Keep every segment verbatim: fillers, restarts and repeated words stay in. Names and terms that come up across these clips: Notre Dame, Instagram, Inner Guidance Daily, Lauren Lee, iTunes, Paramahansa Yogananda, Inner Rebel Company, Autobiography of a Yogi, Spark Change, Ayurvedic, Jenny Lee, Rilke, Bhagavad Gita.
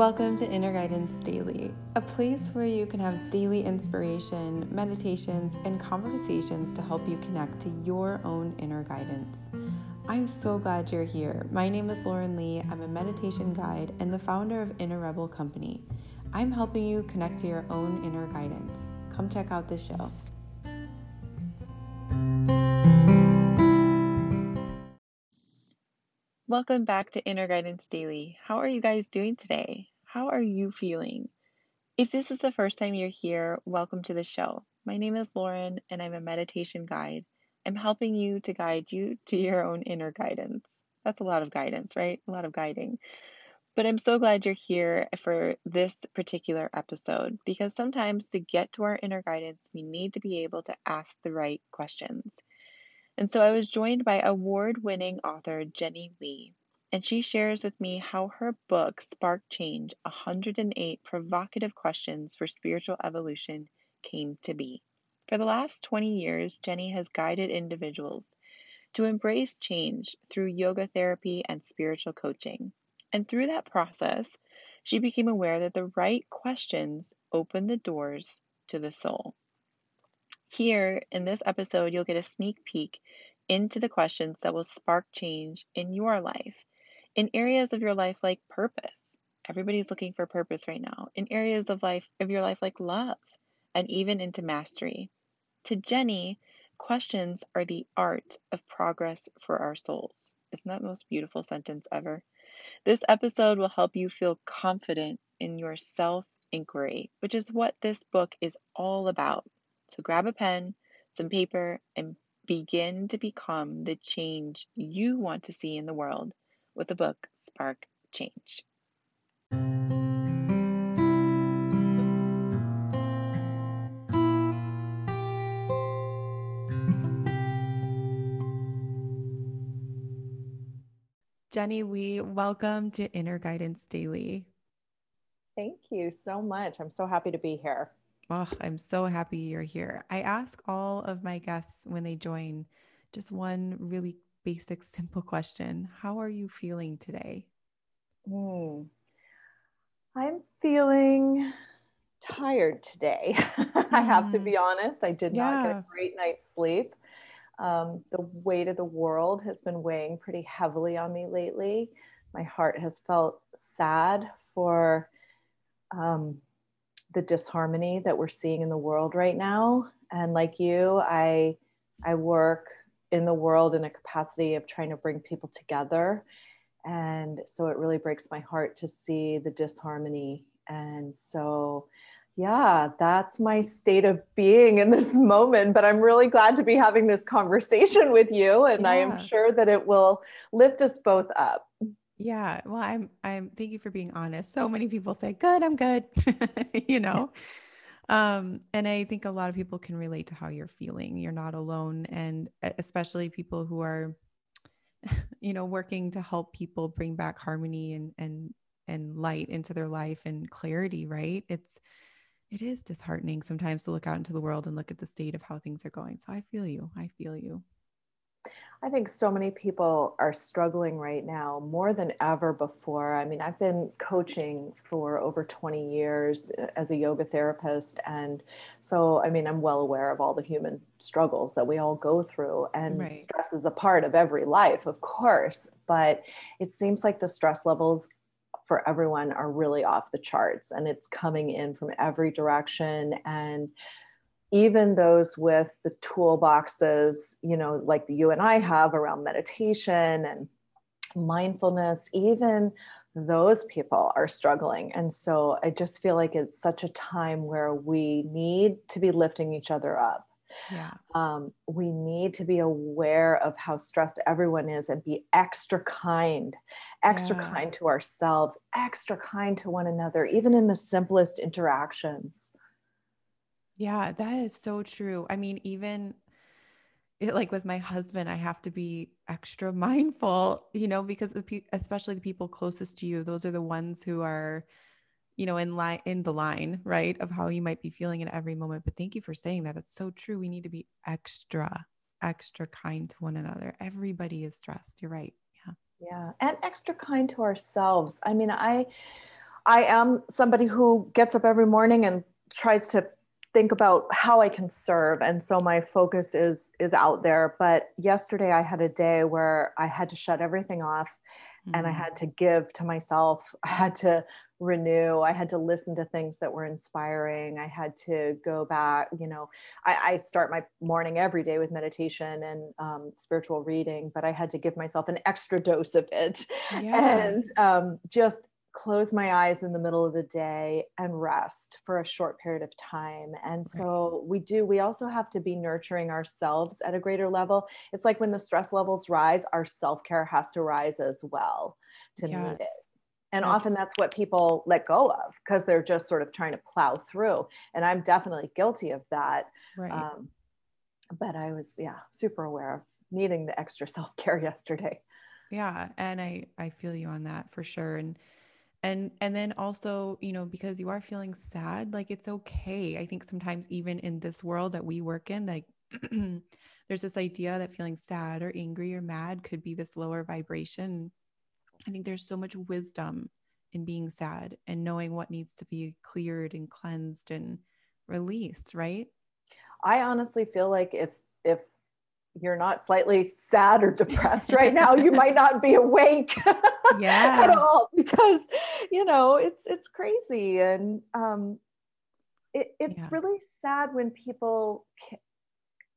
Welcome to Inner Guidance Daily, a place where you can have daily inspiration, meditations, and conversations to help you connect to your own inner guidance. I'm so glad you're here. My name is Lauren Lee. I'm a meditation guide and the founder of Inner Rebel Company. I'm helping you connect to your own inner guidance. Come check out the show. Welcome back to Inner Guidance Daily. How are you guys doing today? How are you feeling? If this is the first time you're here, welcome to the show. My name is Lauren and I'm a meditation guide. I'm helping you to guide you to your own inner guidance. That's a lot of guidance, right? A lot of guiding. But I'm so glad you're here for this particular episode because sometimes to get to our inner guidance, we need to be able to ask the right questions. And so I was joined by award-winning author Jenny Lee, and she shares with me how her book, Spark Change, one hundred eight Provocative Questions for Spiritual Evolution, came to be. For the last twenty years, Jenny has guided individuals to embrace change through yoga therapy and spiritual coaching. And through that process, she became aware that the right questions open the doors to the soul. Here in this episode, you'll get a sneak peek into the questions that will spark change in your life, in areas of your life like purpose. Everybody's looking for purpose right now. In areas of life of your life like love, and even into mastery. To Jenny, questions are the art of progress for our souls. Isn't that the most beautiful sentence ever? This episode will help you feel confident in your self-inquiry, which is what this book is all about. So grab a pen, some paper, and begin to become the change you want to see in the world with the book Spark Change. Jenny Lee, welcome to Inner Guidance Daily. Thank you so much. I'm so happy to be here. Oh, I'm so happy you're here. I ask all of my guests when they join just one really basic, simple question. How are you feeling today? Mm. I'm feeling tired today. Mm. I have to be honest. I did yeah. not get a great night's sleep. Um, the weight of the world has been weighing pretty heavily on me lately. My heart has felt sad for... Um, the disharmony that we're seeing in the world right now. And like you, I, I work in the world in a capacity of trying to bring people together. And so it really breaks my heart to see the disharmony. And so, yeah, that's my state of being in this moment, but I'm really glad to be having this conversation with you. And yeah. I am sure that it will lift us both up. Yeah. Well, I'm, I'm, thank you for being honest. So many people say, good, I'm good, you know? Yeah. Um, and I think a lot of people can relate to how you're feeling. You're not alone. And especially people who are, you know, working to help people bring back harmony and, and, and light into their life and clarity, right? It's, it is disheartening sometimes to look out into the world and look at the state of how things are going. So I feel you, I feel you. I think so many people are struggling right now more than ever before. I mean, I've been coaching for over twenty years as a yoga therapist. And so, I mean, I'm well aware of all the human struggles that we all go through, and right. stress is a part of every life, of course, but it seems like the stress levels for everyone are really off the charts, and it's coming in from every direction. And even those with the toolboxes, you know, like the, you and I have around meditation and mindfulness, even those people are struggling. And so I just feel like it's such a time where we need to be lifting each other up. Yeah. Um, we need to be aware of how stressed everyone is and be extra kind, extra yeah. kind to ourselves, extra kind to one another, even in the simplest interactions. Yeah, that is so true. I mean, even it, like with my husband, I have to be extra mindful, you know, because especially the people closest to you, those are the ones who are, you know, in line, in the line, right, of how you might be feeling in every moment. But thank you for saying that. That's so true. We need to be extra, extra kind to one another. Everybody is stressed. You're right. Yeah. Yeah. And extra kind to ourselves. I mean, I, I am somebody who gets up every morning and tries to think about how I can serve. And so my focus is, is out there. But yesterday I had a day where I had to shut everything off, mm-hmm. and I had to give to myself. I had to renew. I had to listen to things that were inspiring. I had to go back, you know, I, I start my morning every day with meditation and um, spiritual reading, but I had to give myself an extra dose of it, yeah. and um, just close my eyes in the middle of the day and rest for a short period of time. And so we do, we also have to be nurturing ourselves at a greater level. It's like when the stress levels rise, our self-care has to rise as well to yes. meet it. And that's, often that's what people let go of because they're just sort of trying to plow through. And I'm definitely guilty of that. Right. Um, but I was, yeah, super aware of needing the extra self-care yesterday. Yeah. And I, I feel you on that for sure. And, and, and then also, you know, because you are feeling sad, like it's okay. I think sometimes even in this world that we work in, like there's this idea that feeling sad or angry or mad could be this lower vibration. I think there's so much wisdom in being sad and knowing what needs to be cleared and cleansed and released, right? I honestly feel like if if you're not slightly sad or depressed right now, you might not be awake yeah. at all, because, you know, it's it's crazy. And um, it, it's yeah. really sad when people can't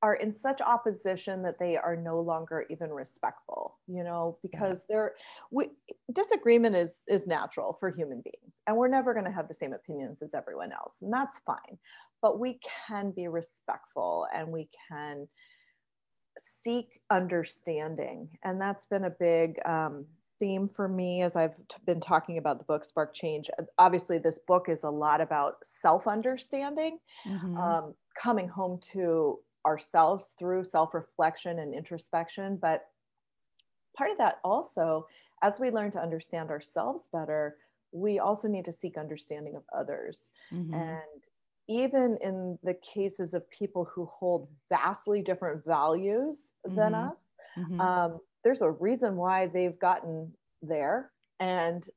are in such opposition that they are no longer even respectful, you know, because yeah. they're, we, disagreement is, is natural for human beings, and we're never going to have the same opinions as everyone else. And that's fine, but we can be respectful and we can seek understanding. And that's been a big, um, theme for me as I've t- been talking about the book Spark Change. Obviously, this book is a lot about self-understanding, mm-hmm. um, coming home to ourselves through self-reflection and introspection. But part of that also, as we learn to understand ourselves better, we also need to seek understanding of others. Mm-hmm. And even in the cases of people who hold vastly different values mm-hmm. than us, mm-hmm. um, there's a reason why they've gotten there. And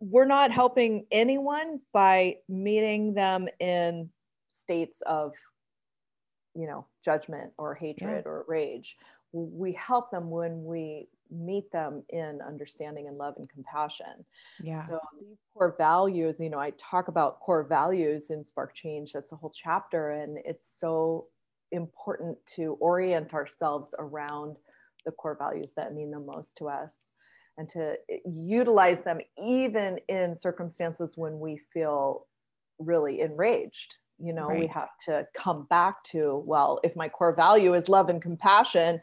we're not helping anyone by meeting them in states of, you know, judgment or hatred yeah. or rage. We help them when we meet them in understanding and love and compassion. Yeah. So these core values, you know, I talk about core values in Spark Change. That's a whole chapter. And it's so important to orient ourselves around the core values that mean the most to us and to utilize them even in circumstances when we feel really enraged. You know, right. we have to come back to, well, if my core value is love and compassion,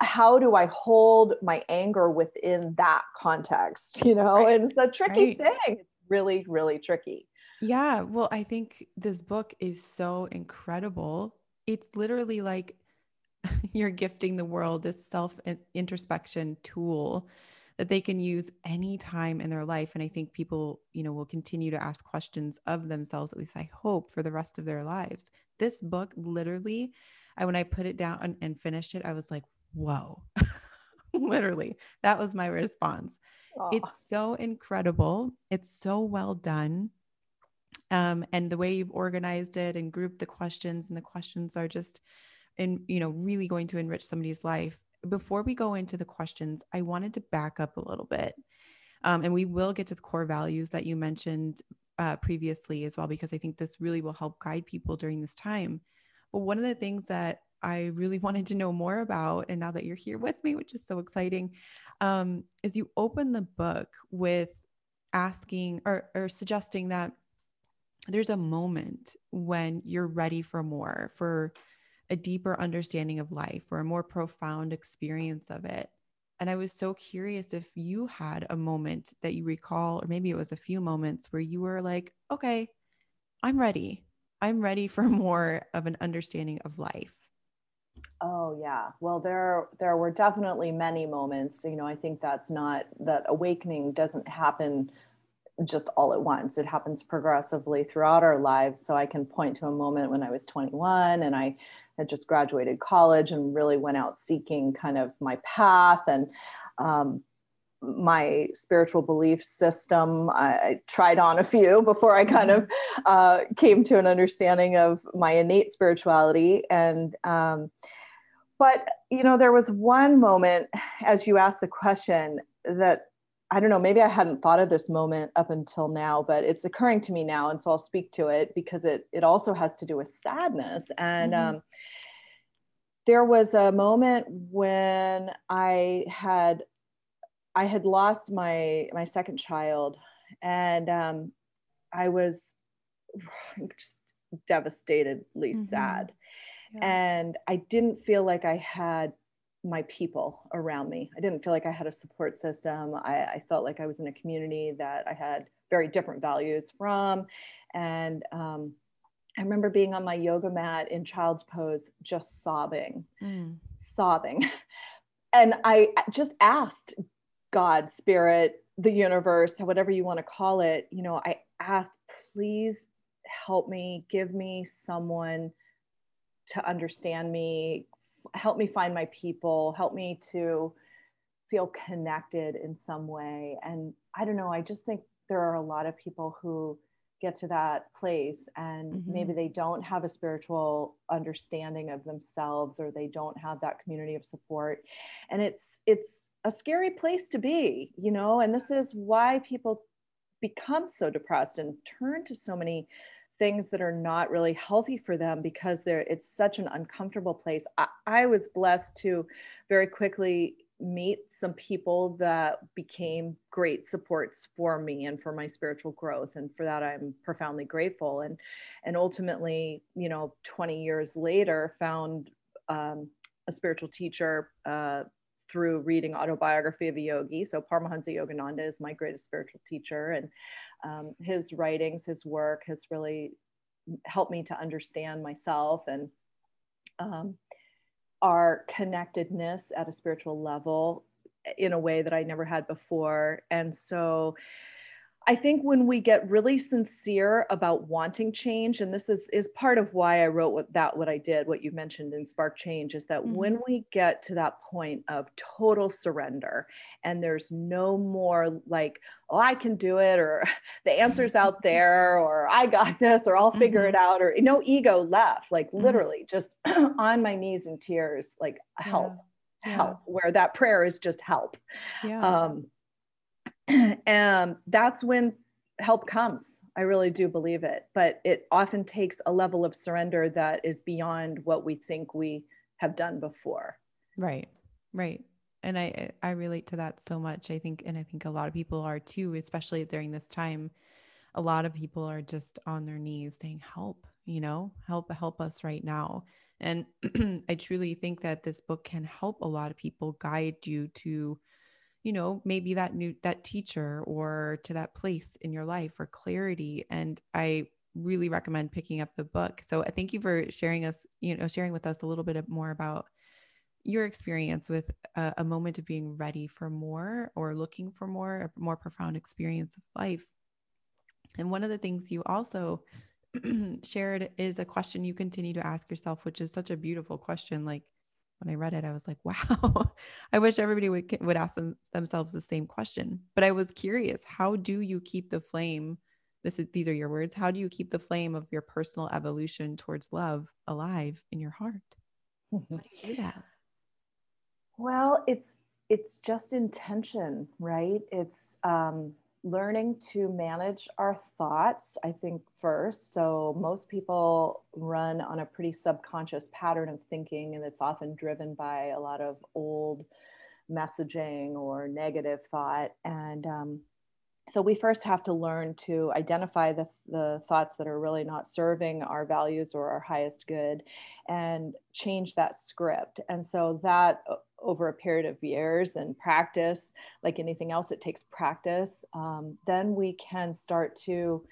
how do I hold my anger within that context? You know, right. and it's a tricky right. thing. It's really, really tricky. Yeah. Well, I think this book is so incredible. It's literally like you're gifting the world this self-introspection tool that they can use any time in their life. And I think people, you know, will continue to ask questions of themselves, at least I hope, for the rest of their lives. This book, literally, I, when I put it down and, and finished it, I was like, whoa, literally, that was my response. Oh. It's so incredible. It's so well done. Um, and the way you've organized it and grouped the questions, and the questions are just, in, you know, really going to enrich somebody's life. Before we go into the questions, I wanted to back up a little bit. Um, and we will get to the core values that you mentioned uh, previously as well, because I think this really will help guide people during this time. But one of the things that I really wanted to know more about, and now that you're here with me, which is so exciting, um, is you open the book with asking or, or suggesting that there's a moment when you're ready for more, for a deeper understanding of life or a more profound experience of it. And I was so curious if you had a moment that you recall, or maybe it was a few moments where you were like, okay, I'm ready. I'm ready for more of an understanding of life. Oh yeah. Well, there, there were definitely many moments, you know. I think that's not, that awakening doesn't happen just all at once. It happens progressively throughout our lives. So I can point to a moment when I was twenty-one and I had just graduated college and really went out seeking kind of my path. And um, my spiritual belief system. I, I tried on a few before I kind of uh, came to an understanding of my innate spirituality. And, um, but, you know, there was one moment, as you asked the question, that I don't know, maybe I hadn't thought of this moment up until now, but it's occurring to me now. And so I'll speak to it because it, it also has to do with sadness. And mm-hmm. um, there was a moment when I had, I had lost my, my second child, and um, I was just devastatedly mm-hmm. sad. Yeah. And I didn't feel like I had my people around me. I didn't feel like I had a support system. I, I felt like I was in a community that I had very different values from. And um, I remember being on my yoga mat in child's pose, just sobbing, mm. sobbing. And I just asked God, spirit, the universe, whatever you want to call it, you know, I asked, please help me, give me someone to understand me, help me find my people, help me to feel connected in some way. And I don't know, I just think there are a lot of people who get to that place and mm-hmm. maybe they don't have a spiritual understanding of themselves, or they don't have that community of support. And it's, it's a scary place to be, you know, and this is why people become so depressed and turn to so many things that are not really healthy for them, because they're, it's such an uncomfortable place. I, I was blessed to very quickly meet some people that became great supports for me and for my spiritual growth. And for that, I'm profoundly grateful. And, and ultimately, you know, twenty years later, found um, a spiritual teacher uh, through reading Autobiography of a Yogi. So Paramahansa Yogananda is my greatest spiritual teacher. And um, his writings, his work has really helped me to understand myself and um, our connectedness at a spiritual level in a way that I never had before. And so I think when we get really sincere about wanting change, and this is, is part of why I wrote what, that, what I did, what you mentioned in Spark Change, is that mm-hmm. when we get to that point of total surrender and there's no more like, oh, I can do it, or the answer's out there, or I got this, or I'll figure mm-hmm. it out, or no ego left, like mm-hmm. literally just on my knees in tears, like help, yeah. help, yeah. where that prayer is just help. Yeah. Um, And that's when help comes. I really do believe it, but it often takes a level of surrender that is beyond what we think we have done before. Right. Right. And I, I relate to that so much. I think, and I think a lot of people are too, especially during this time, a lot of people are just on their knees saying, help, you know, help, help us right now. And I truly think that this book can help a lot of people, guide you to, you know, maybe that new, that teacher, or to that place in your life, or clarity. And I really recommend picking up the book. So I thank you for sharing us, you know, sharing with us a little bit more about your experience with a, a moment of being ready for more, or looking for more, a more profound experience of life. And one of the things you also shared is a question you continue to ask yourself, which is such a beautiful question. Like, when I read it, I was like, wow, I wish everybody would, would ask them, themselves the same question. But I was curious, how do you keep the flame? This is, these are your words. How do you keep the flame of your personal evolution towards love alive in your heart? Mm-hmm. How do you do that? Well, it's, it's just intention, right? It's, um, learning to manage our thoughts, I think, first. So most people run on a pretty subconscious pattern of thinking, and it's often driven by a lot of old messaging or negative thought. And um, so we first have to learn to identify the, the thoughts that are really not serving our values or our highest good, and change that script. And so that, over a period of years and practice, like anything else, it takes practice. Um, then we can start to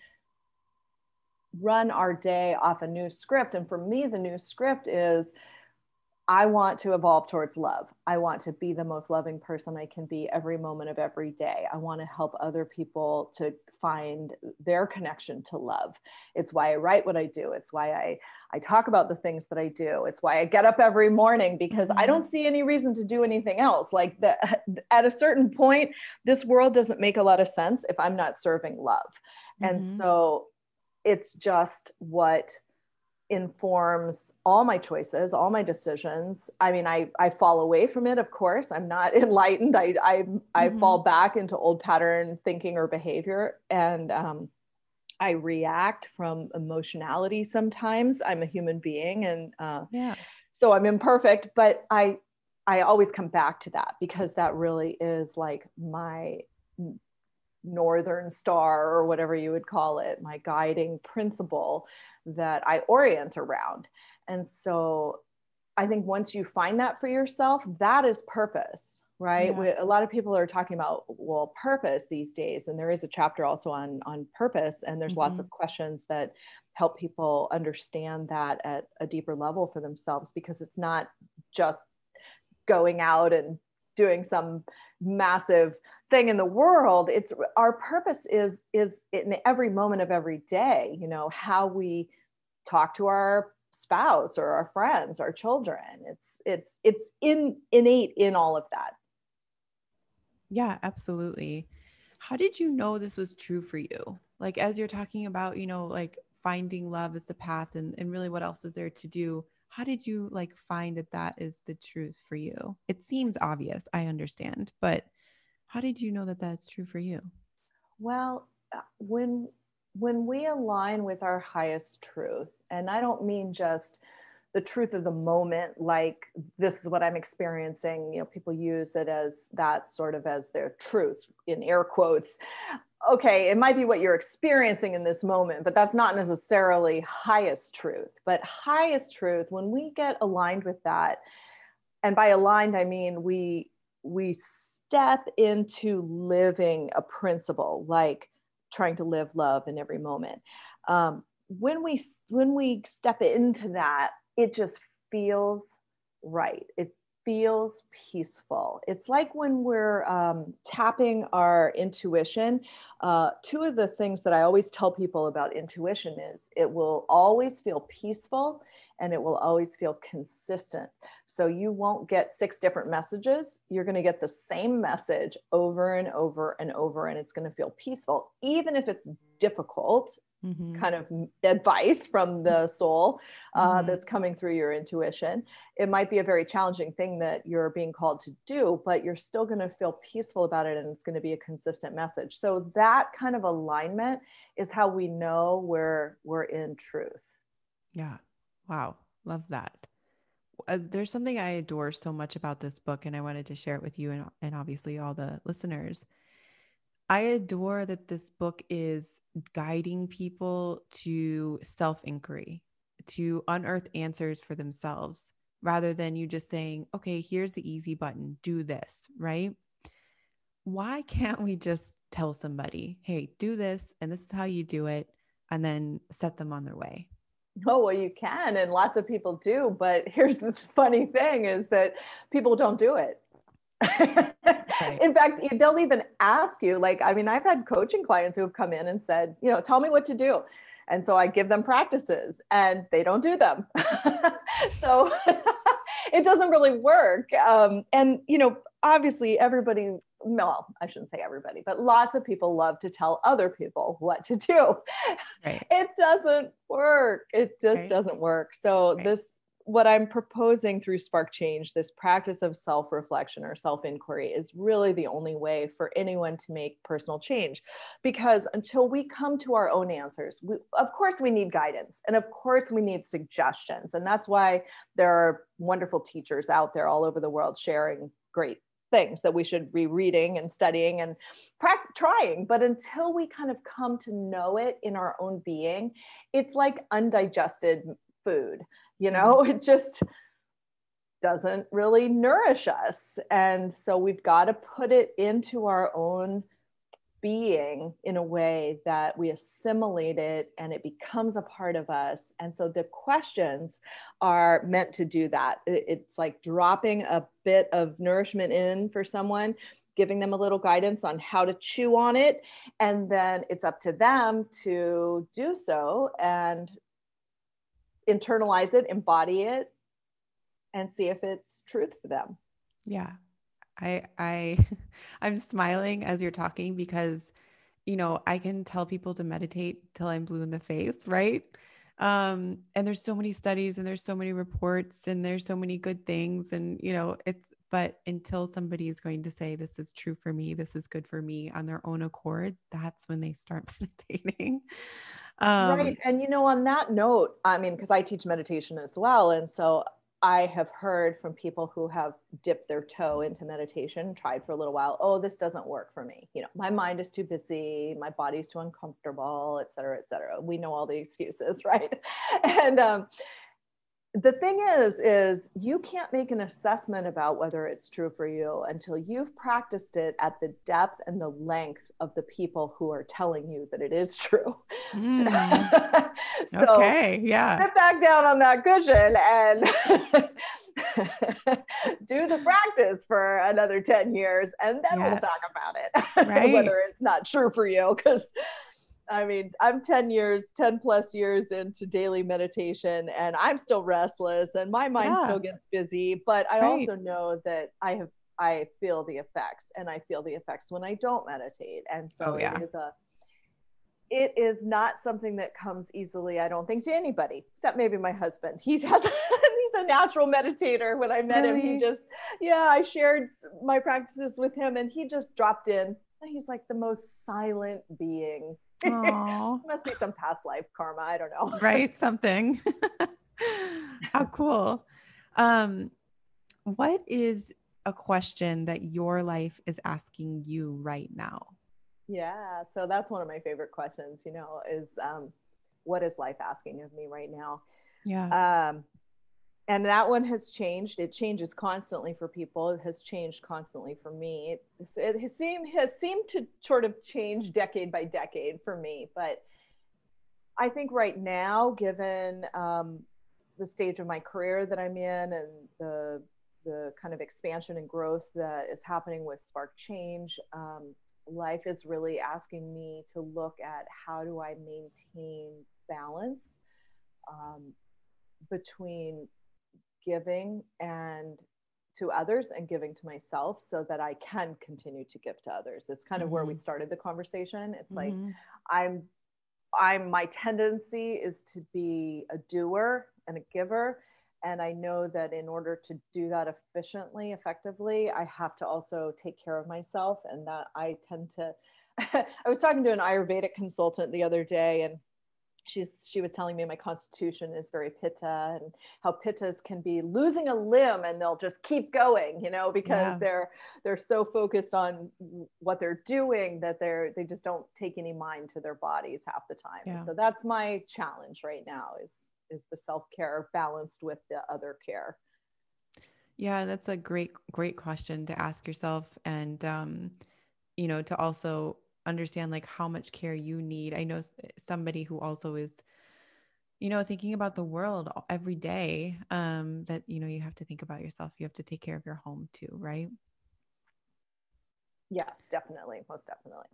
run our day off a new script. And for me, the new script is I want to evolve towards love. I want to be the most loving person I can be every moment of every day. I want to help other people to find their connection to love. It's why I write what I do. It's why I, I talk about the things that I do. It's why I get up every morning, because mm-hmm. I don't see any reason to do anything else. Like the, at a certain point, this world doesn't make a lot of sense if I'm not serving love. Mm-hmm. And so it's just what informs all my choices, all my decisions. I mean, I, I fall away from it, of course. I'm not enlightened. I, I, I mm-hmm. fall back into old pattern thinking or behavior. And um, I react from emotionality sometimes. I'm a human being. And uh, yeah. so I'm imperfect, but I, I always come back to that, because that really is like my Northern Star, or whatever you would call it, my guiding principle that I orient around. And so I think once you find that for yourself, that is purpose, right? Yeah. A lot of people are talking about, well, purpose these days. And there is a chapter also on, on purpose. And there's mm-hmm. lots of questions that help people understand that at a deeper level for themselves, because it's not just going out and doing some massive thing in the world. It's our purpose is, is in every moment of every day, you know, how we talk to our spouse or our friends, our children. It's, it's, it's in innate in all of that. Yeah, absolutely. How did you know this was true for you? Like, as you're talking about, you know, like finding love is the path, and, and really what else is there to do? How did you like find that that is the truth for you? It seems obvious, I understand, but how did you know that that's true for you? Well, when, when we align with our highest truth, and I don't mean just the truth of the moment, like this is what I'm experiencing, you know, people use it as that sort of as their truth in air quotes. Okay, it might be what you're experiencing in this moment, but that's not necessarily highest truth. But highest truth, when we get aligned with that, and by aligned, I mean, we, we step into living a principle, like trying to live love in every moment. Um, when we, when we step into that, it just feels right. It feels peaceful. It's like when we're um, tapping our intuition. Uh, two of the things that I always tell people about intuition is it will always feel peaceful and it will always feel consistent. So you won't get six different messages. You're going to get the same message over and over and over, and it's going to feel peaceful, even if it's difficult. Mm-hmm. Kind of advice from the soul uh, mm-hmm. that's coming through your intuition. It might be a very challenging thing that you're being called to do, but you're still going to feel peaceful about it, and it's going to be a consistent message. So that kind of alignment is how we know we're we're in truth. Yeah. Wow. Love that. Uh, there's something I adore so much about this book, and I wanted to share it with you and, and obviously all the listeners. I adore that this book is guiding people to self-inquiry, to unearth answers for themselves, rather than you just saying, okay, here's the easy button, do this, right? Why can't we just tell somebody, hey, do this, and this is how you do it, and then set them on their way? Oh, well, you can, and lots of people do, but here's the funny thing is that people don't do it. Right. In fact, they'll even ask you, like, I mean, I've had coaching clients who have come in and said, you know, tell me what to do. And so I give them practices and they don't do them. So it doesn't really work. Um, and, you know, obviously everybody, well, I shouldn't say everybody, but lots of people love to tell other people what to do. Right. It doesn't work. It just right. doesn't work. So right. this What I'm proposing through Spark Change, this practice of self-reflection or self-inquiry, is really the only way for anyone to make personal change. Because until we come to our own answers, we, of course we need guidance, and of course we need suggestions. And that's why there are wonderful teachers out there all over the world sharing great things that we should be reading and studying and trying. But until we kind of come to know it in our own being, it's like undigested food. You know, it just doesn't really nourish us. And so we've got to put it into our own being in a way that we assimilate it and it becomes a part of us. And so the questions are meant to do that. It's like dropping a bit of nourishment in for someone, giving them a little guidance on how to chew on it. And then it's up to them to do so and internalize it, embody it, and see if it's truth for them. Yeah. I, I, I'm smiling as you're talking because, you know, I can tell people to meditate till I'm blue in the face. Right. Um, and there's so many studies and there's so many reports and there's so many good things. And, you know, it's, but until somebody is going to say, this is true for me, this is good for me on their own accord, that's when they start meditating. Um, right. And, you know, on that note, I mean, cause I teach meditation as well. And so I have heard from people who have dipped their toe into meditation, tried for a little while. Oh, this doesn't work for me. You know, my mind is too busy. My body's too uncomfortable, et cetera, et cetera. We know all the excuses, right? And um, the thing is, is you can't make an assessment about whether it's true for you until you've practiced it at the depth and the length of the people who are telling you that it is true. Mm. So okay, yeah. Sit back down on that cushion and do the practice for another ten years. And then yes. We'll talk about it, right. Whether it's not true for you. Because I mean, I'm ten years, ten plus years into daily meditation, and I'm still restless and my mind yeah. still gets busy, but I right. also know that I have I feel the effects, and I feel the effects when I don't meditate. And so oh, yeah. it is a, it is not something that comes easily, I don't think, to anybody, except maybe my husband. He's has, he's a natural meditator. When I met really? him, he just, yeah, I shared my practices with him and he just dropped in. He's like the most silent being. Must be some past life karma. I don't know. Right. Something. How cool. Um, what is a question that your life is asking you right now? Yeah. So that's one of my favorite questions, you know, is, um, what is life asking of me right now? Yeah. Um, and that one has changed. It changes constantly for people. It has changed constantly for me. It, it has seemed, has seemed to sort of change decade by decade for me. But I think right now, given, um, the stage of my career that I'm in and the the kind of expansion and growth that is happening with Spark Change, um, life is really asking me to look at how do I maintain balance um, between giving and to others and giving to myself so that I can continue to give to others. It's kind of mm-hmm. where we started the conversation. It's mm-hmm. like, I'm, I'm, my tendency is to be a doer and a giver. And I know that in order to do that efficiently, effectively, I have to also take care of myself. And that I tend to, I was talking to an Ayurvedic consultant the other day, and she's, she was telling me my constitution is very pitta, and how pittas can be losing a limb and they'll just keep going, you know, because yeah. they're, they're so focused on what they're doing that they're, they just don't take any mind to their bodies half the time. Yeah. So that's my challenge right now is, is the self-care balanced with the other care? Yeah, that's a great, great question to ask yourself. And, um, you know, to also understand like how much care you need. I know somebody who also is, you know, thinking about the world every day, um, that, you know, you have to think about yourself. You have to take care of your home too, right? Yes, definitely. Most definitely.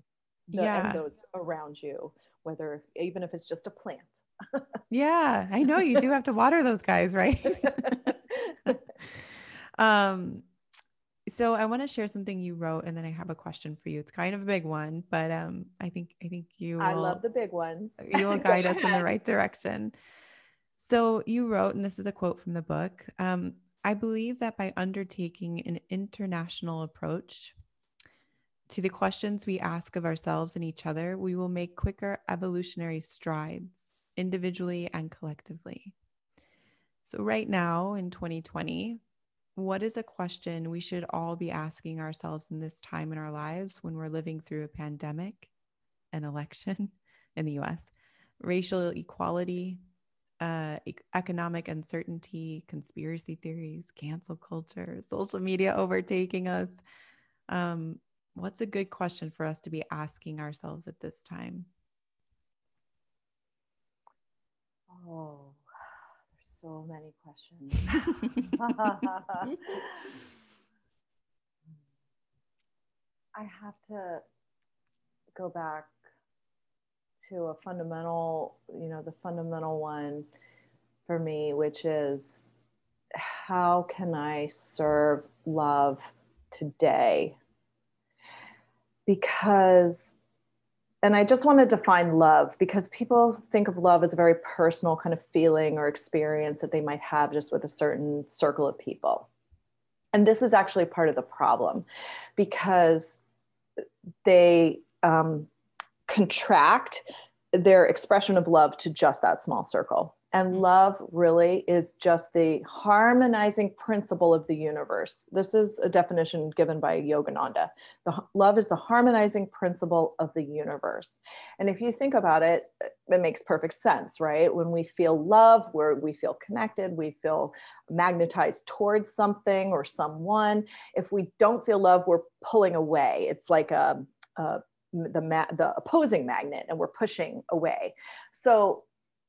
The, yeah. And those around you, whether, even if it's just a plant. Yeah, I know you do have to water those guys, right? um, so I want to share something you wrote, and then I have a question for you. It's kind of a big one, but um, I think I think you. Will, I love the big ones. You will guide us in the right direction. So you wrote, and this is a quote from the book. Um, I believe that by undertaking an international approach to the questions we ask of ourselves and each other, we will make quicker evolutionary strides, individually and collectively. So right now in twenty twenty, what is a question we should all be asking ourselves in this time in our lives when we're living through a pandemic, an election in the U S, racial equality, uh, economic uncertainty, conspiracy theories, cancel culture, social media overtaking us. Um, What's a good question for us to be asking ourselves at this time? Oh, there's so many questions. I have to go back to a fundamental, you know, the fundamental one for me, which is, how can I serve love today? Because, and I just want to define love, because people think of love as a very personal kind of feeling or experience that they might have just with a certain circle of people. And this is actually part of the problem, because they um, contract their expression of love to just that small circle. And love really is just the harmonizing principle of the universe. This is a definition given by Yogananda. The, love is the harmonizing principle of the universe. And if you think about it, it makes perfect sense, right? When we feel love, where we feel connected, we feel magnetized towards something or someone. If we don't feel love, we're pulling away. It's like a, a the, ma- the opposing magnet, and we're pushing away. So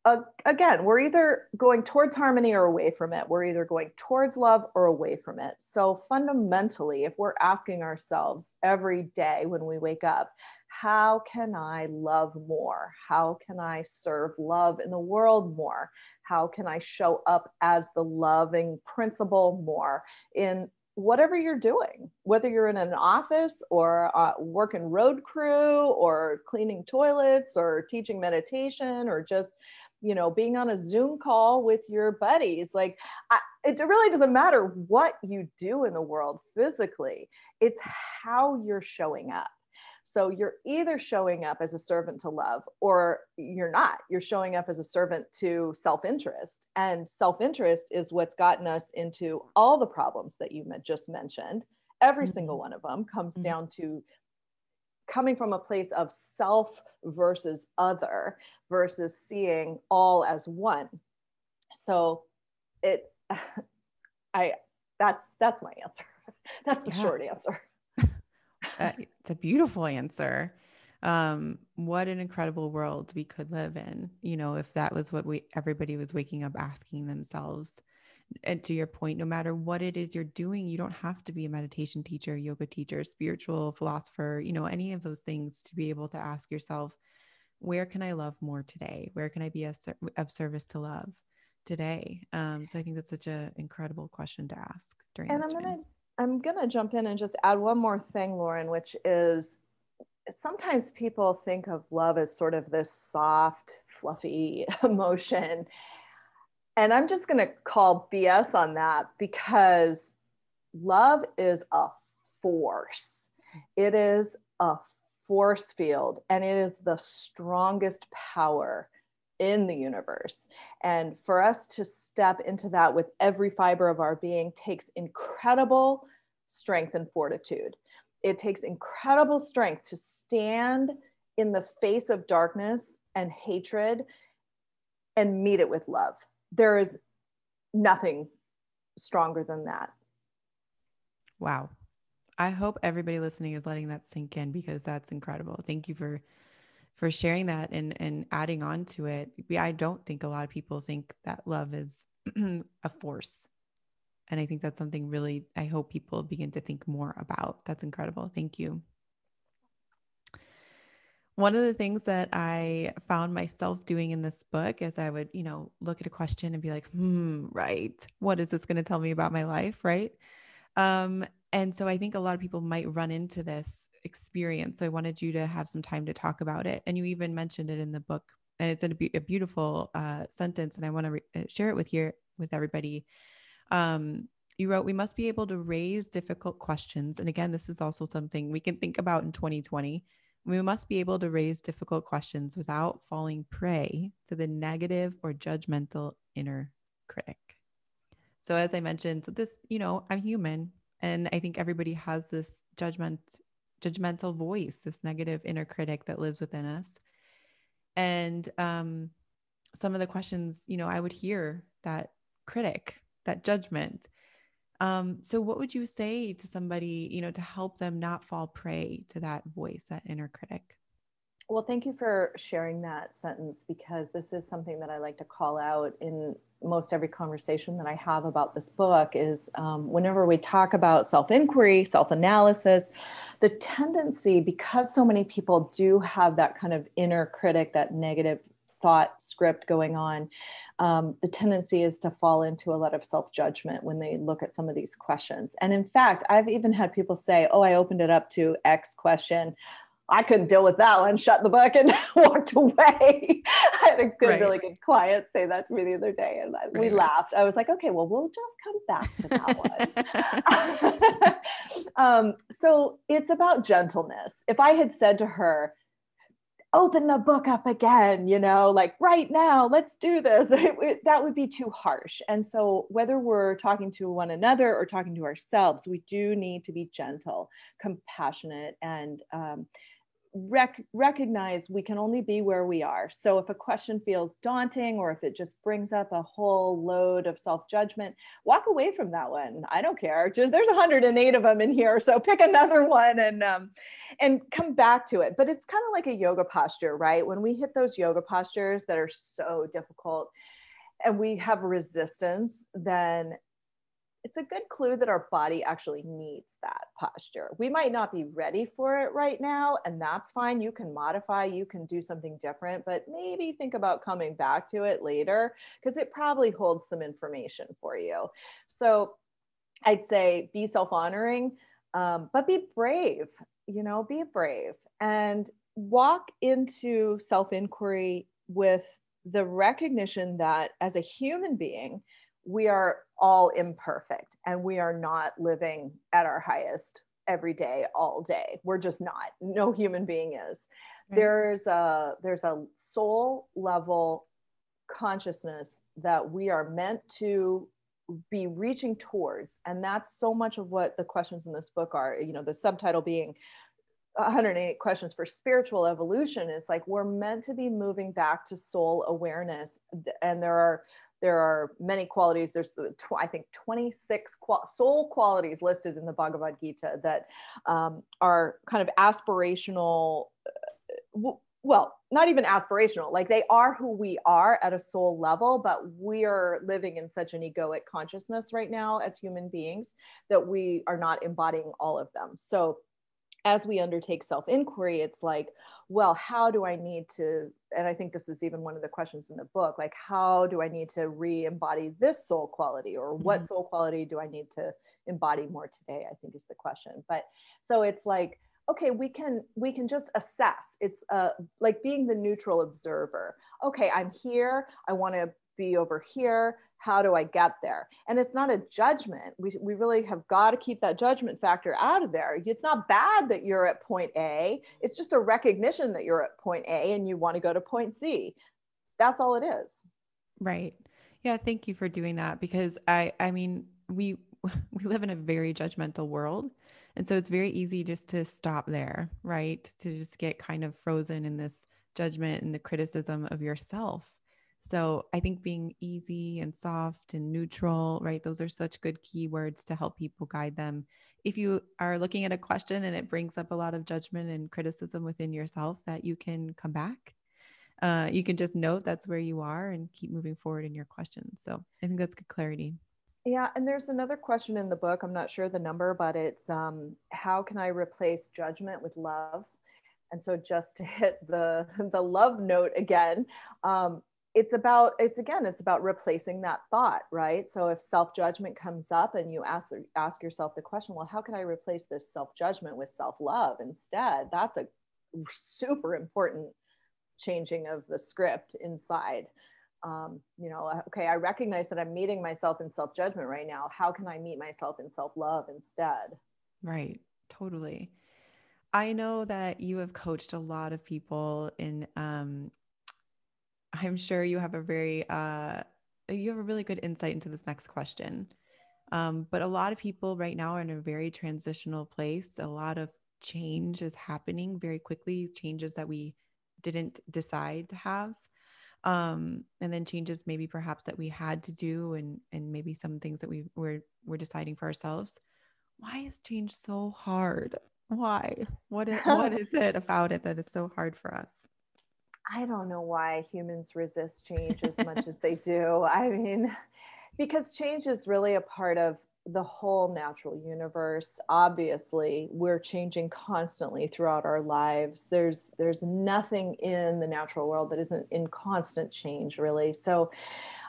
Uh, again, we're either going towards harmony or away from it. We're either going towards love or away from it. So fundamentally, if we're asking ourselves every day when we wake up, how can I love more? How can I serve love in the world more? How can I show up as the loving principle more in whatever you're doing, whether you're in an office or uh, working road crew or cleaning toilets or teaching meditation or just, you know, being on a Zoom call with your buddies. Like, I, it really doesn't matter what you do in the world physically, it's how you're showing up. So you're either showing up as a servant to love or you're not. You're showing up as a servant to self-interest. And self-interest is what's gotten us into all the problems that you just mentioned. Every mm-hmm. single one of them comes mm-hmm. down to coming from a place of self versus other versus seeing all as one. So it, I, that's, that's my answer. That's the yeah. short answer. Uh, it's a beautiful answer. Um, what an incredible world we could live in, you know, if that was what we, everybody was waking up asking themselves. And to your point, no matter what it is you're doing, you don't have to be a meditation teacher, yoga teacher, spiritual philosopher, you know, any of those things, to be able to ask yourself, where can I love more today? Where can I be a ser- of service to love today? Um, so I think that's such an incredible question to ask during and this I'm gonna- I'm going to jump in and just add one more thing, Lauren, which is sometimes people think of love as sort of this soft, fluffy emotion. And I'm just going to call B S on that, because love is a force. It is a force field, and it is the strongest power in the universe. And for us to step into that with every fiber of our being takes incredible strength and fortitude. It takes incredible strength to stand in the face of darkness and hatred and meet it with love. There is nothing stronger than that. Wow. I hope everybody listening is letting that sink in, because that's incredible. Thank you for for sharing that and, and adding on to it. We, I don't think a lot of people think that love is a force. And I think that's something really, I hope people begin to think more about. That's incredible. Thank you. One of the things that I found myself doing in this book is I would, you know, look at a question and be like, hmm, right. What is this going to tell me about my life? Right. Um, and so I think a lot of people might run into this experience. So I wanted you to have some time to talk about it. And you even mentioned it in the book, and it's a, be- a beautiful uh, sentence. And I want to re- share it with here with everybody. Um, you wrote, we must be able to raise difficult questions. And again, this is also something we can think about in twenty twenty. We must be able to raise difficult questions without falling prey to the negative or judgmental inner critic. So as I mentioned, so this, you know, I'm human. And I think everybody has this judgment, judgmental voice, this negative inner critic that lives within us. And um, some of the questions, you know, I would hear that critic, that judgment. Um, so what would you say to somebody, you know, to help them not fall prey to that voice, that inner critic? Well, thank you for sharing that sentence, because this is something that I like to call out in most every conversation that I have about this book is um, whenever we talk about self-inquiry, self-analysis, the tendency, because so many people do have that kind of inner critic, that negative thought script going on, um, the tendency is to fall into a lot of self-judgment when they look at some of these questions. And in fact, I've even had people say, oh, I opened it up to X question. I couldn't deal with that one, shut the book and walked away. I had a good, right. really good client say that to me the other day, and I, we right. laughed. I was like, okay, well, we'll just come back to that one. um, so it's about gentleness. If I had said to her, open the book up again, you know, like right now, let's do this, it, it, that would be too harsh. And so whether we're talking to one another or talking to ourselves, we do need to be gentle, compassionate, and um, rec- recognize we can only be where we are. So if a question feels daunting, or if it just brings up a whole load of self-judgment, walk away from that one. I don't care. Just, there's one hundred eight of them in here. So pick another one and, um, and come back to it. But it's kind of like a yoga posture, right? When we hit those yoga postures that are so difficult and we have resistance, then it's a good clue that our body actually needs that posture. We might not be ready for it right now, and that's fine. You can modify, you can do something different, but maybe think about coming back to it later, because it probably holds some information for you. So I'd say be self-honoring, um, but be brave, you know, be brave and walk into self-inquiry with the recognition that as a human being, we are all imperfect, and we are not living at our highest every day, all day. We're just not. No human being is. Right. There's a, there's a soul level consciousness that we are meant to be reaching towards. And that's so much of what the questions in this book are, you know, the subtitle being one hundred eight questions for spiritual evolution, is like, we're meant to be moving back to soul awareness. And there are, There are many qualities. There's, I think, twenty-six qual- soul qualities listed in the Bhagavad Gita that um, are kind of aspirational. Well, not even aspirational. Like, they are who we are at a soul level, but we are living in such an egoic consciousness right now as human beings that we are not embodying all of them. So as we undertake self-inquiry, it's like, well, how do I need to, and I think this is even one of the questions in the book, like, how do I need to re-embody this soul quality, or what mm-hmm. soul quality do I need to embody more today, I think is the question. But so it's like, okay, we can, we can just assess. It's uh, like being the neutral observer. Okay, I'm here. I want to be over here. How do I get there? And it's not a judgment. We, we really have got to keep that judgment factor out of there. It's not bad that you're at point A. It's just a recognition that you're at point A and you want to go to point Z. That's all it is. Right. Yeah. Thank you for doing that, because I, I mean, we, we live in a very judgmental world. And so it's very easy just to stop there, right? To just get kind of frozen in this judgment and the criticism of yourself. So I think being easy and soft and neutral, right? Those are such good keywords to help people guide them. If you are looking at a question and it brings up a lot of judgment and criticism within yourself, that you can come back. Uh, you can just note that's where you are and keep moving forward in your question. So I think that's good clarity. Yeah. And there's another question in the book. I'm not sure the number, but it's um, how can I replace judgment with love? And so just to hit the, the love note again, um, It's about, it's again, it's about replacing that thought, right? So if self-judgment comes up and you ask, ask yourself the question, well, how can I replace this self-judgment with self-love instead? That's a super important changing of the script inside. Um, you know, okay, I recognize that I'm meeting myself in self-judgment right now. How can I meet myself in self-love instead? Right. Totally. I know that you have coached a lot of people in, um, I'm sure you have a very, uh, you have a really good insight into this next question. Um, but a lot of people right now are in a very transitional place. A lot of change is happening very quickly, changes that we didn't decide to have. Um, and then changes maybe perhaps that we had to do, and, and maybe some things that we were, we're deciding for ourselves. Why is change so hard? Why? What is, what is it about it that is so hard for us? I don't know why humans resist change as much as they do. I mean, because change is really a part of the whole natural universe. Obviously, we're changing constantly throughout our lives. There's there's nothing in the natural world that isn't in constant change, really. So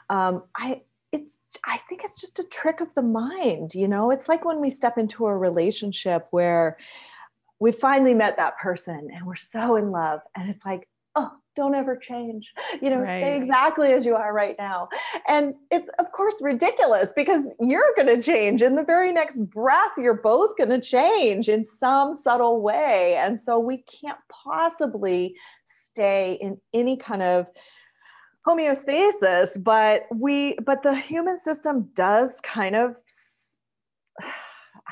um, I it's I think it's just a trick of the mind. You know, it's like when we step into a relationship where we finally met that person and we're so in love, and it's like, oh, don't ever change, you know, right. Stay exactly as you are right now. And it's of course ridiculous, because you're going to change in the very next breath. You're both going to change in some subtle way. And so we can't possibly stay in any kind of homeostasis, but we, but the human system does kind of,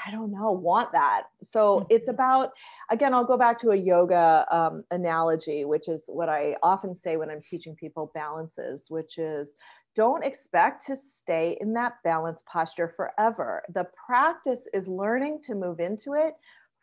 I don't know, want that. So it's about, again, I'll go back to a yoga um, analogy, which is what I often say when I'm teaching people balances, which is don't expect to stay in that balance posture forever. The practice is learning to move into it,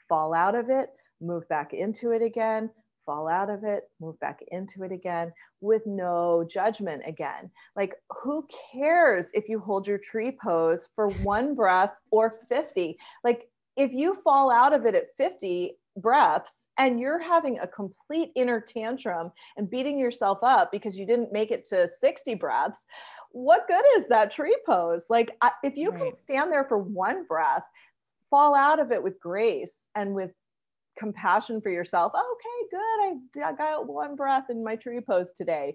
fall out of it, move back into it again, fall out of it, move back into it again, with no judgment again. Like, who cares if you hold your tree pose for one breath or fifty? Like, if you fall out of it at fifty breaths and you're having a complete inner tantrum and beating yourself up because you didn't make it to sixty breaths, what good is that tree pose? Like, if you right. can stand there for one breath, fall out of it with grace and with compassion for yourself. Oh, okay, good. I, I got one breath in my tree pose today,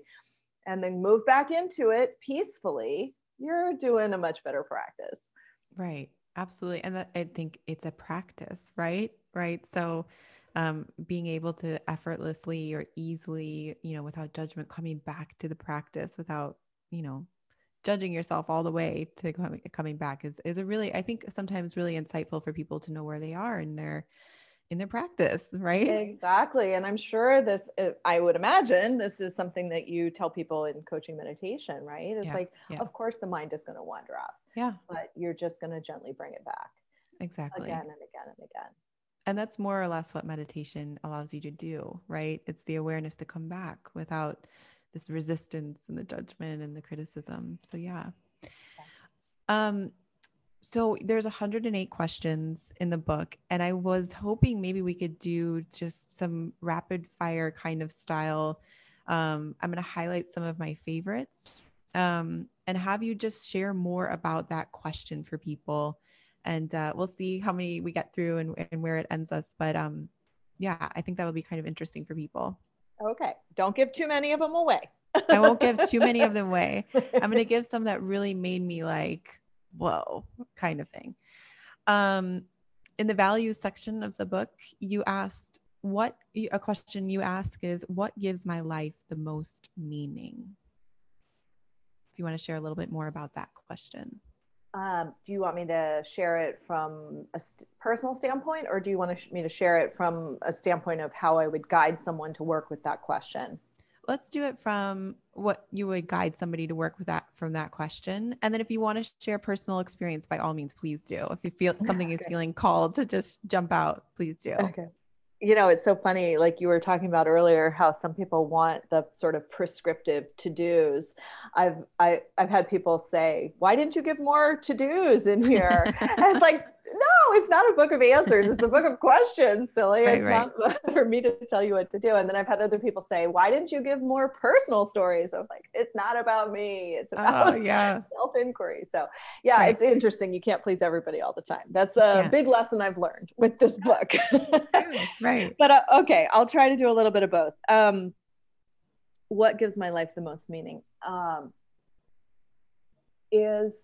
and then move back into it peacefully. You're doing a much better practice. Right. Absolutely. And that, I think it's a practice, right? Right. So, um, being able to effortlessly or easily, you know, without judgment, coming back to the practice without, you know, judging yourself all the way to coming, coming back is, is a really, I think sometimes really insightful for people to know where they are in their in their practice, right? Exactly. And I'm sure this, I would imagine this is something that you tell people in coaching meditation, right? It's yeah, like, yeah. Of course the mind is going to wander off, yeah, but you're just going to gently bring it back. Exactly. Again and again and again. And that's more or less what meditation allows you to do, right? It's the awareness to come back without this resistance and the judgment and the criticism. So yeah. Okay. Um, So there's one hundred eight questions in the book, and I was hoping maybe we could do just some rapid fire kind of style. Um, I'm going to highlight some of my favorites um, and have you just share more about that question for people, and uh, we'll see how many we get through and, and where it ends us. But um, yeah, I think that would be kind of interesting for people. Okay. Don't give too many of them away. I won't give too many of them away. I'm going to give some that really made me like, whoa, kind of thing. Um, in the values section of the book, you asked what a question you ask is, what gives my life the most meaning? If you want to share a little bit more about that question. Um, do you want me to share it from a st- personal standpoint, or do you want to sh- me to share it from a standpoint of how I would guide someone to work with that question? Let's do it from what you would guide somebody to work with that from that question. And then if you want to share personal experience, by all means, please do. If you feel something okay. is feeling called to just jump out, please do. Okay. You know, it's so funny, like you were talking about earlier, how some people want the sort of prescriptive to-dos. I've, I, I've had people say, why didn't you give more to-dos in here? I was like, no, it's not a book of answers. It's a book of questions, silly. Right, it's right. not for me to tell you what to do. And then I've had other people say, why didn't you give more personal stories? I was like, it's not about me. It's about oh, yeah. self-inquiry. So yeah, right. It's interesting. You can't please everybody all the time. That's a yeah. big lesson I've learned with this book. Right. But uh, okay, I'll try to do a little bit of both. Um, what gives my life the most meaning um, is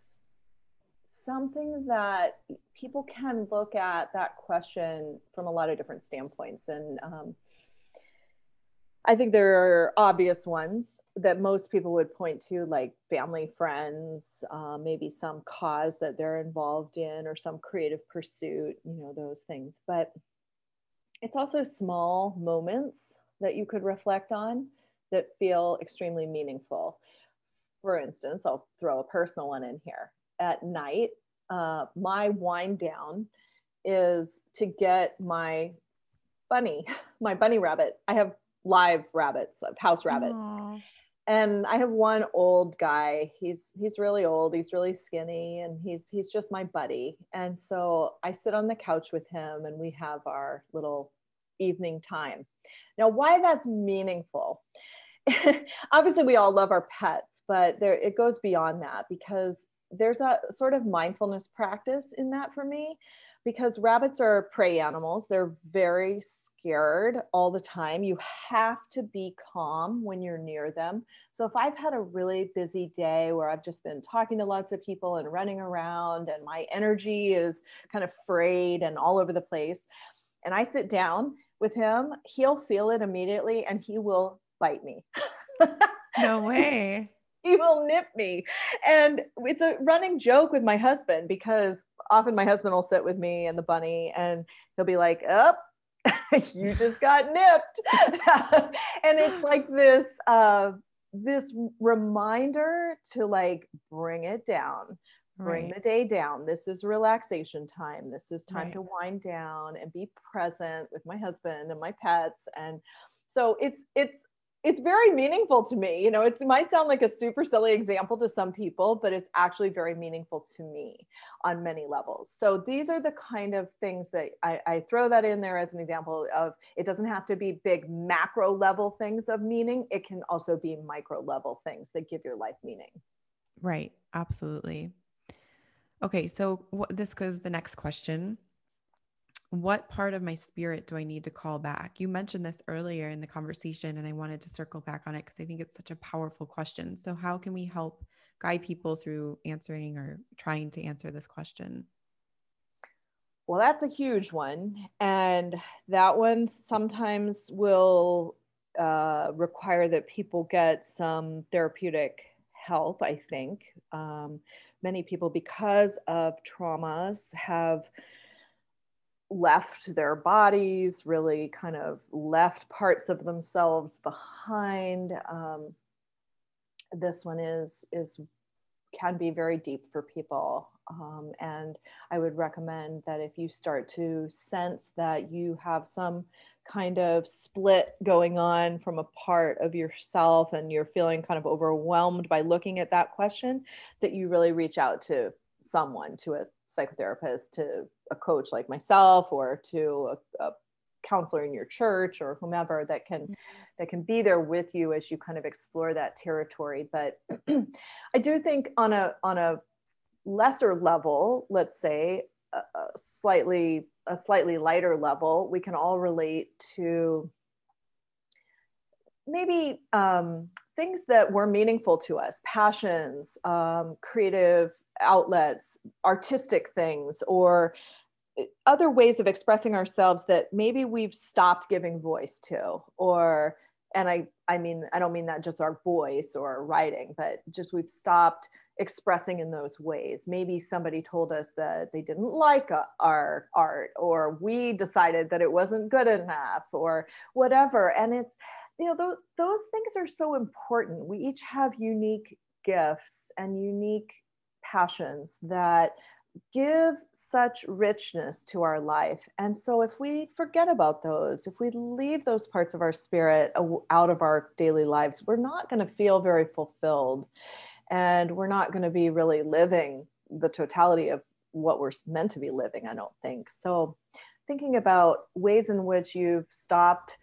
something that people can look at that question from a lot of different standpoints. And um, I think there are obvious ones that most people would point to, like family, friends, uh, maybe some cause that they're involved in or some creative pursuit, you know, those things. But it's also small moments that you could reflect on. that feel extremely meaningful. For instance, I'll throw a personal one in here. At night, uh, my wind down is to get my bunny, my bunny rabbit. I have live rabbits, house rabbits. Aww. And I have one old guy. He's, he's really old. He's really skinny, and he's, he's just my buddy. And so I sit on the couch with him and we have our little evening time. Now, why that's meaningful. Obviously we all love our pets, but there, it goes beyond that, because there's a sort of mindfulness practice in that for me, because rabbits are prey animals. They're very scared all the time. You have to be calm when you're near them. So if I've had a really busy day where I've just been talking to lots of people and running around and my energy is kind of frayed and all over the place, and I sit down with him, he'll feel it immediately and he will bite me. No way. He will nip me. And it's a running joke with my husband, because often my husband will sit with me and the bunny and he'll be like, oh, you just got nipped. And it's like this, uh, this reminder to like, bring it down, bring right. the day down. This is relaxation time. This is time right. to wind down and be present with my husband and my pets. And so it's, it's, It's very meaningful to me. You know, it's, it might sound like a super silly example to some people, but it's actually very meaningful to me on many levels. So these are the kind of things that I, I throw that in there as an example of, it doesn't have to be big macro level things of meaning. It can also be micro level things that give your life meaning. Right. Absolutely. Okay. So what, this goes the next question. What part of my spirit do I need to call back? You mentioned this earlier in the conversation, and I wanted to circle back on it because I think it's such a powerful question. So how can we help guide people through answering or trying to answer this question? Well, that's a huge one. And that one sometimes will uh, require that people get some therapeutic help, I think. Um, many people, because of traumas, have left their bodies, really kind of left parts of themselves behind. Um, this one is, is, can be very deep for people. Um, and I would recommend that if you start to sense that you have some kind of split going on from a part of yourself, and you're feeling kind of overwhelmed by looking at that question, that you really reach out to someone, to a psychotherapist, to a coach like myself, or to a, a counselor in your church or whomever that can, mm-hmm. that can be there with you as you kind of explore that territory. But I do think on a, on a lesser level, let's say a, a slightly, a slightly lighter level, we can all relate to maybe, um, things that were meaningful to us, passions, um, creative outlets, artistic things, or other ways of expressing ourselves that maybe we've stopped giving voice to, or, and I, I mean, I don't mean that just our voice or writing, but just we've stopped expressing in those ways. Maybe somebody told us that they didn't like our art, or we decided that it wasn't good enough, or whatever. And it's, you know, those, those things are so important. We each have unique gifts and unique passions that give such richness to our life. And so if we forget about those, if we leave those parts of our spirit out of our daily lives, we're not going to feel very fulfilled. And we're not going to be really living the totality of what we're meant to be living, I don't think. So thinking about ways in which you've stopped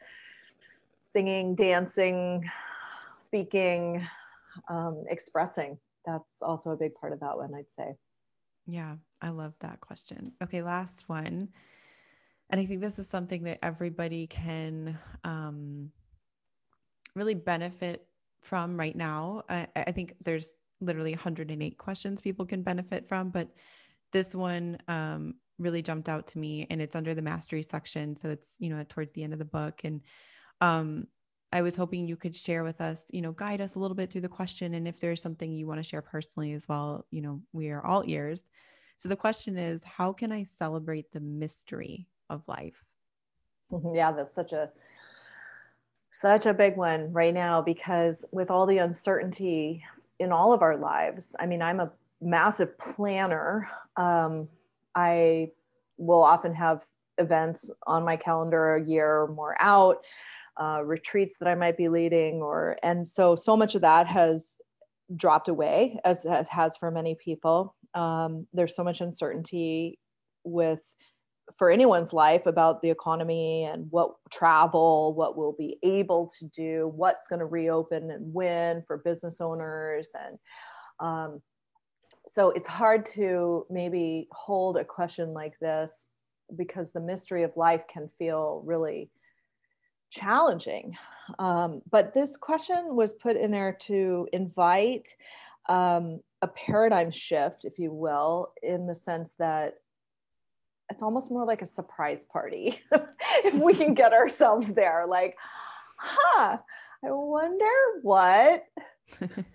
singing, dancing, speaking, um, expressing. That's also a big part of that one, I'd say. Yeah, I love that question. Okay, last one. And I think this is something that everybody can um, really benefit from right now. I, I think there's literally one hundred eight questions people can benefit from, but this one um, really jumped out to me, and it's under the mastery section. So it's, you know, towards the end of the book. And um, I was hoping you could share with us, you know, guide us a little bit through the question. And if there's something you want to share personally as well, you know, we are all ears. So the question is, how can I celebrate the mystery of life? Yeah, that's such a, Such a big one right now, because with all the uncertainty in all of our lives, I mean, I'm a massive planner. Um, I will often have events on my calendar a year or more out, uh, retreats that I might be leading, or, and so, so much of that has dropped away, as, as has for many people. Um, there's so much uncertainty with, for anyone's life, about the economy and what travel, what we'll be able to do, what's going to reopen and when for business owners. And um, so it's hard to maybe hold a question like this, because the mystery of life can feel really challenging. Um, but this question was put in there to invite um, a paradigm shift, if you will, in the sense that it's almost more like a surprise party. If we can get ourselves there, like, huh, I wonder what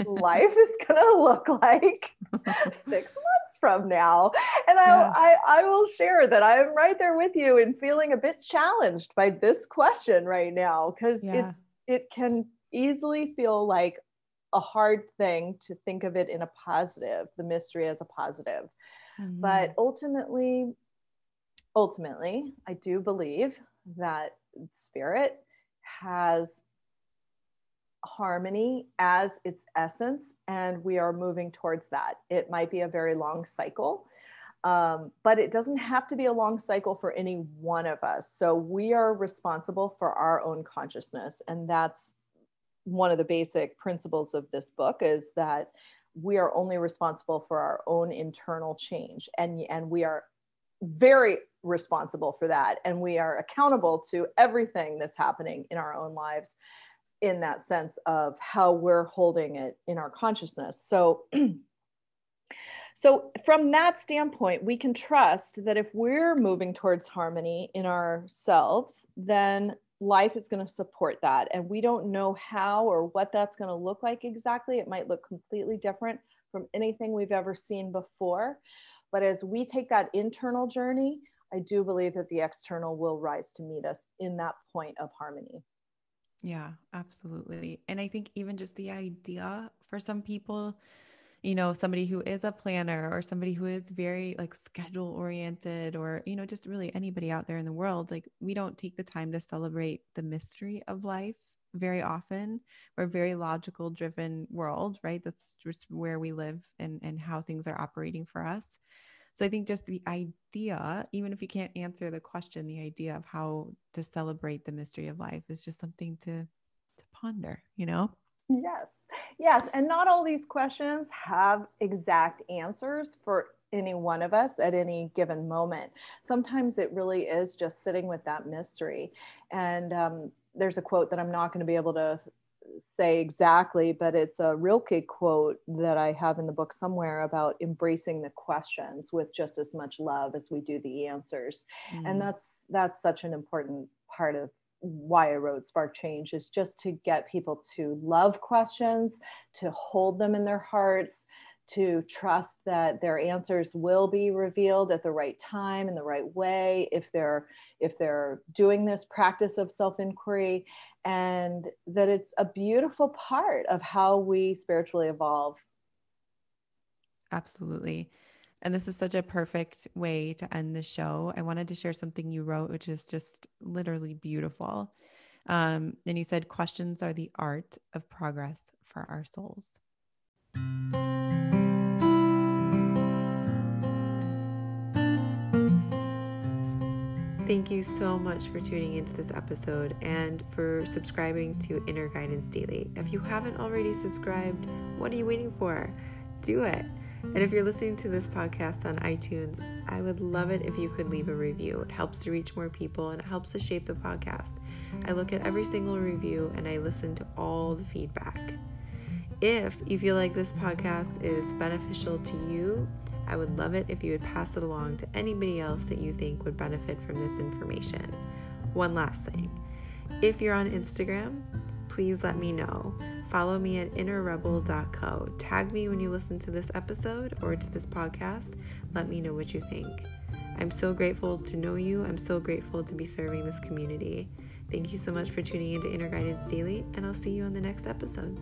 life is going to look like six months from now. And I, yeah. I, I will share that I'm right there with you in feeling a bit challenged by this question right now, because yeah. it's, it can easily feel like a hard thing to think of it in a positive, the mystery as a positive. Mm-hmm. But ultimately, Ultimately, I do believe that spirit has harmony as its essence, and we are moving towards that. It might be a very long cycle, um, but it doesn't have to be a long cycle for any one of us. So we are responsible for our own consciousness. And that's one of the basic principles of this book, is that we are only responsible for our own internal change, and, and we are very responsible for that. And we are accountable to everything that's happening in our own lives, in that sense of how we're holding it in our consciousness. So, so from that standpoint, we can trust that if we're moving towards harmony in ourselves, then life is going to support that. And we don't know how or what that's going to look like exactly. It might look completely different from anything we've ever seen before. But as we take that internal journey, I do believe that the external will rise to meet us in that point of harmony. Yeah, absolutely. And I think even just the idea for some people, you know, somebody who is a planner or somebody who is very like schedule oriented, or, you know, just really anybody out there in the world, like, we don't take the time to celebrate the mystery of life very often. We're a very logical driven world, right? That's just where we live and, and how things are operating for us. So I think just the idea, even if you can't answer the question, the idea of how to celebrate the mystery of life is just something to, to ponder, you know? Yes. Yes. And not all these questions have exact answers for any one of us at any given moment. Sometimes it really is just sitting with that mystery. And, um, there's a quote that I'm not going to be able to say exactly, but it's a Rilke quote that I have in the book somewhere about embracing the questions with just as much love as we do the answers. Mm. And that's, that's such an important part of why I wrote Spark Change, is just to get people to love questions, to hold them in their hearts, to trust that their answers will be revealed at the right time in the right way if they're if they're doing this practice of self-inquiry, and that it's a beautiful part of how we spiritually evolve. Absolutely. And this is such a perfect way to end the show. I wanted to share something you wrote, which is just literally beautiful. Um, and you said, "Questions are the art of progress for our souls." Thank you so much for tuning into this episode and for subscribing to Inner Guidance Daily. If you haven't already subscribed, what are you waiting for? Do it. And if you're listening to this podcast on iTunes, I would love it if you could leave a review. It helps to reach more people and it helps to shape the podcast. I look at every single review and I listen to all the feedback. If you feel like this podcast is beneficial to you, I would love it if you would pass it along to anybody else that you think would benefit from this information. One last thing. If you're on Instagram, please let me know. Follow me at inner rebel dot co. Tag me when you listen to this episode or to this podcast. Let me know what you think. I'm so grateful to know you. I'm so grateful to be serving this community. Thank you so much for tuning into Inner Guidance Daily, and I'll see you on the next episode.